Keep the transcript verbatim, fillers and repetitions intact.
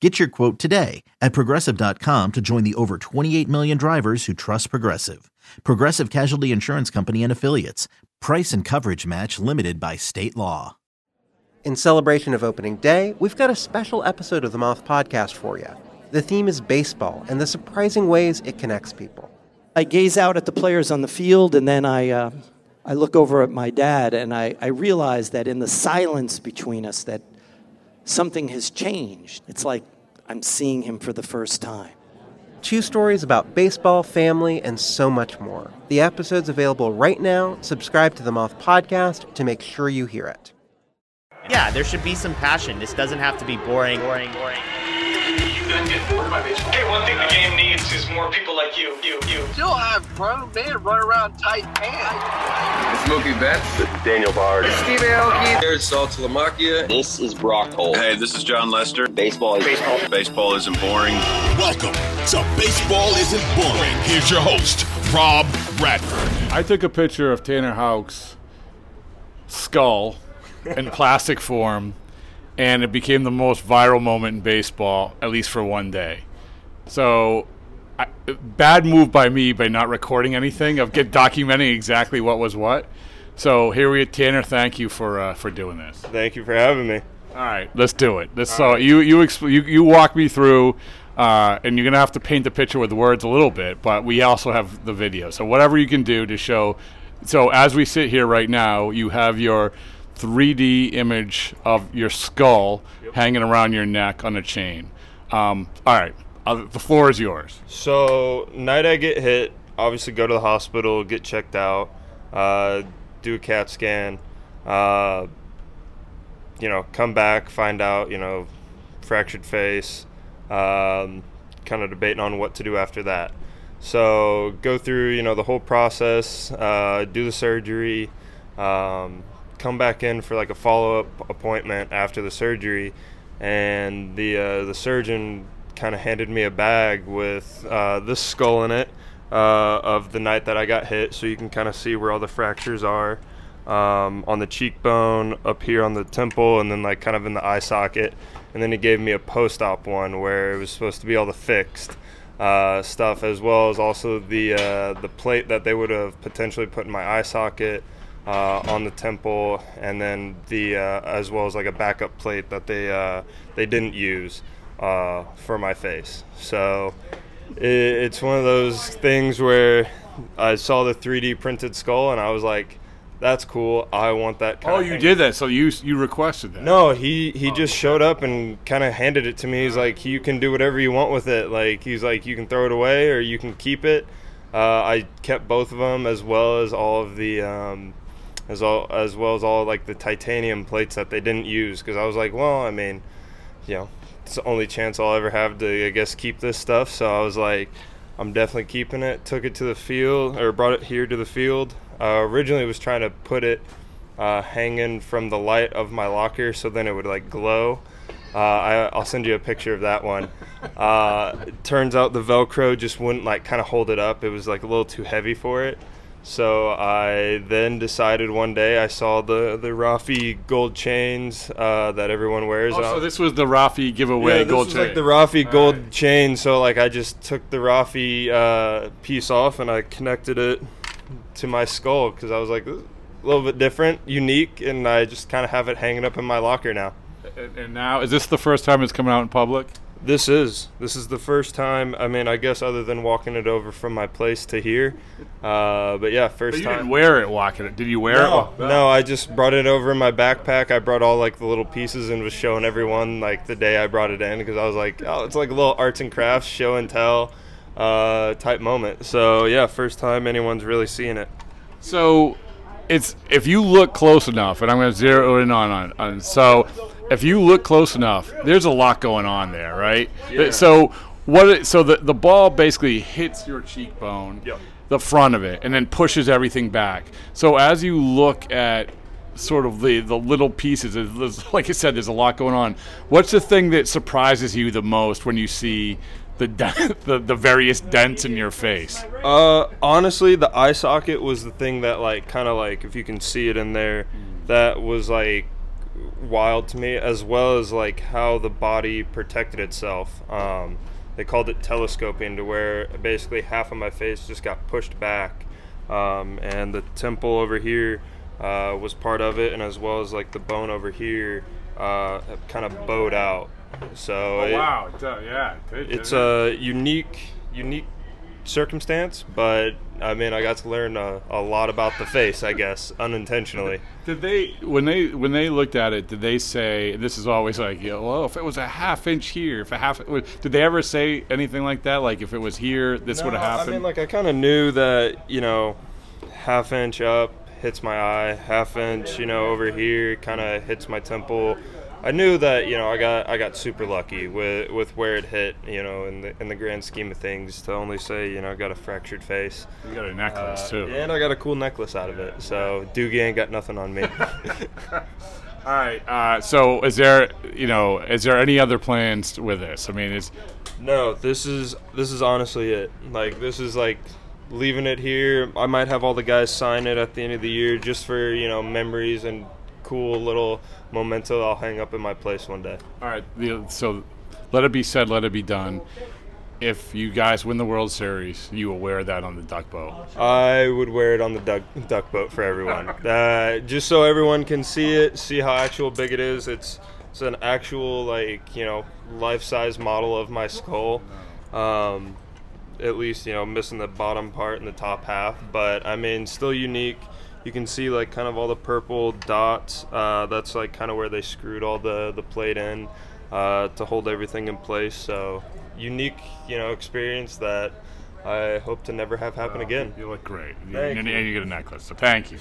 Get your quote today at Progressive dot com to join the over twenty-eight million drivers who trust Progressive. Progressive Casualty Insurance Company and Affiliates. Price and coverage match limited by state law. In celebration of opening day, we've got a special episode of The Moth Podcast for you. The theme is baseball and the surprising ways it connects people. I gaze out at the players on the field, and then I uh, I look over at my dad, and I, I realize that in the silence between us that something has changed. It's like I'm seeing him for the first time. Two stories about baseball, family, and so much more. The episode's available right now. Subscribe to The Moth Podcast to make sure you hear it. Yeah, there should be some passion. This doesn't have to be boring. Boring, boring. You don't get bored by baseball. Hey, one thing the game needs is more people like you, you, you. Still have grown men run around tight pants. It's Mookie Betts. It's Daniel Bard. It's Steve Aoki. Jared Saltalamacchia. This is Brock Holt. Hey, this is John Lester. Baseball is baseball. Baseball isn't boring. Welcome to Baseball Isn't Boring. Here's your host, Rob Bradford. I took a picture of Tanner Houck's skull in plastic form, and it became the most viral moment in baseball, at least for one day. So, I, bad move by me by not recording anything of get documenting exactly what was what. So here we are, Tanner. Thank you for uh, for doing this. Thank you for having me. All right, let's do it. Let's, so right. you you, exp- you you walk me through, uh, and you're gonna have to paint the picture with words a little bit, but we also have the video. So whatever you can do to show. So as we sit here right now, you have your three D image of your skull yep. hanging around your neck on a chain. Um, all right, uh, the floor is yours. So, night I get hit, obviously go to the hospital, get checked out, uh, do a C A T scan, uh, you know, come back, find out, you know, fractured face, um, kind of debating on what to do after that. So, go through, you know, the whole process, uh, do the surgery, um, come back in for like a follow-up appointment after the surgery, and the uh, the surgeon kind of handed me a bag with uh, this skull in it uh, of the night that I got hit, so you can kind of see where all the fractures are um, on the cheekbone, up here on the temple, and then like kind of in the eye socket. And then he gave me a post-op one where it was supposed to be all the fixed uh, stuff, as well as also the uh, the plate that they would have potentially put in my eye socket. Uh, on the temple, and then the uh, as well as like a backup plate that they uh, they didn't use uh, for my face. So it, it's one of those things where I saw the three D printed skull and I was like, "That's cool. I want that." Kind oh, of you thing. Did that? So you you requested that? No, he he oh, just okay. showed up and kind of handed it to me. He's like, "You can do whatever you want with it." Like he's like, "You can throw it away or you can keep it." Uh, I kept both of them as well as all of the. Um, As, all, as well as all like the titanium plates that they didn't use, because I was like, well, I mean, you know, it's the only chance I'll ever have to, I guess, keep this stuff. So I was like, I'm definitely keeping it. Took it to the field, or brought it here to the field. Uh, originally, was trying to put it uh, hanging from the light of my locker, so then it would like glow. Uh, I, I'll send you a picture of that one. Uh, turns out the Velcro just wouldn't like kind of hold it up. It was like a little too heavy for it. So I then decided one day I saw the, the Rafi gold chains uh, that everyone wears. Oh, so this was the Rafi giveaway yeah, gold chain. This was like the Rafi gold right. chain. So like I just took the Rafi uh, piece off and I connected it to my skull because I was like a little bit different, unique, and I just kind of have it hanging up in my locker now. And, and now, is this the first time it's coming out in public? This is. This is the first time, I mean, I guess other than walking it over from my place to here. Uh, but yeah, first but you time. You didn't wear it walking it. Did you wear no, it? No, no, I just brought it over in my backpack. I brought all like the little pieces and was showing everyone like the day I brought it in because I was like, oh, it's like a little arts and crafts, show and tell uh, type moment. So yeah, first time anyone's really seeing it. So it's if you look close enough, and I'm going to zero in on, on, on so... If you look close enough, there's a lot going on there, right? Yeah. So what? It, so the, the ball basically hits your cheekbone, yep. the front of it and then pushes everything back. So as you look at sort of the, the little pieces, like I said, there's a lot going on. What's the thing that surprises you the most when you see the de- the, the various dents in your face? Uh, honestly, the eye socket was the thing that, like, kind of like, if you can see it in there, that was like wild to me, as well as like how the body protected itself. Um, they called it telescoping, to where basically half of my face just got pushed back, um, and the temple over here uh, was part of it, and as well as like the bone over here uh, kind of bowed out. So oh, it, wow, it's a, yeah, it, it's it, a unique, unique circumstance, but I mean, I got to learn a, a lot about the face, I guess, unintentionally. Did they, when they when they looked at it, did they say, this is always like, you know, well, if it was a half inch here, if a half, did they ever say anything like that? Like, if it was here, this no, would have happened? I mean, like, I kind of knew that, you know, half inch up hits my eye, half inch, you know, over here kind of hits my temple. I knew that, you know, I got I got super lucky with with where it hit, you know, in the in the grand scheme of things, to only say, you know, I got a fractured face. You got a necklace, uh, too. And I got a cool necklace out of it, so Doogie ain't got nothing on me. All right, uh, so is there, you know, is there any other plans with this? I mean, it's... No, this is, this is honestly it. Like, this is, like, leaving it here. I might have all the guys sign it at the end of the year just for, you know, memories and cool little memento I'll hang up in my place one day. All right, so let it be said, let it be done. If you guys win the World Series, you will wear that on the duck boat. I would wear it on the duck, duck boat for everyone. Uh, just so everyone can see it, see how actual big it is. It's it's an actual, like, you know, life-size model of my skull. Um, at least, you know, missing the bottom part and the top half. But, I mean, still unique. You can see, like, kind of all the purple dots. Uh, that's, like, kind of where they screwed all the, the plate in uh, to hold everything in place. So, unique, you know, experience that I hope to never have happen again. You look great. Thank you. And you get a necklace, so thank you.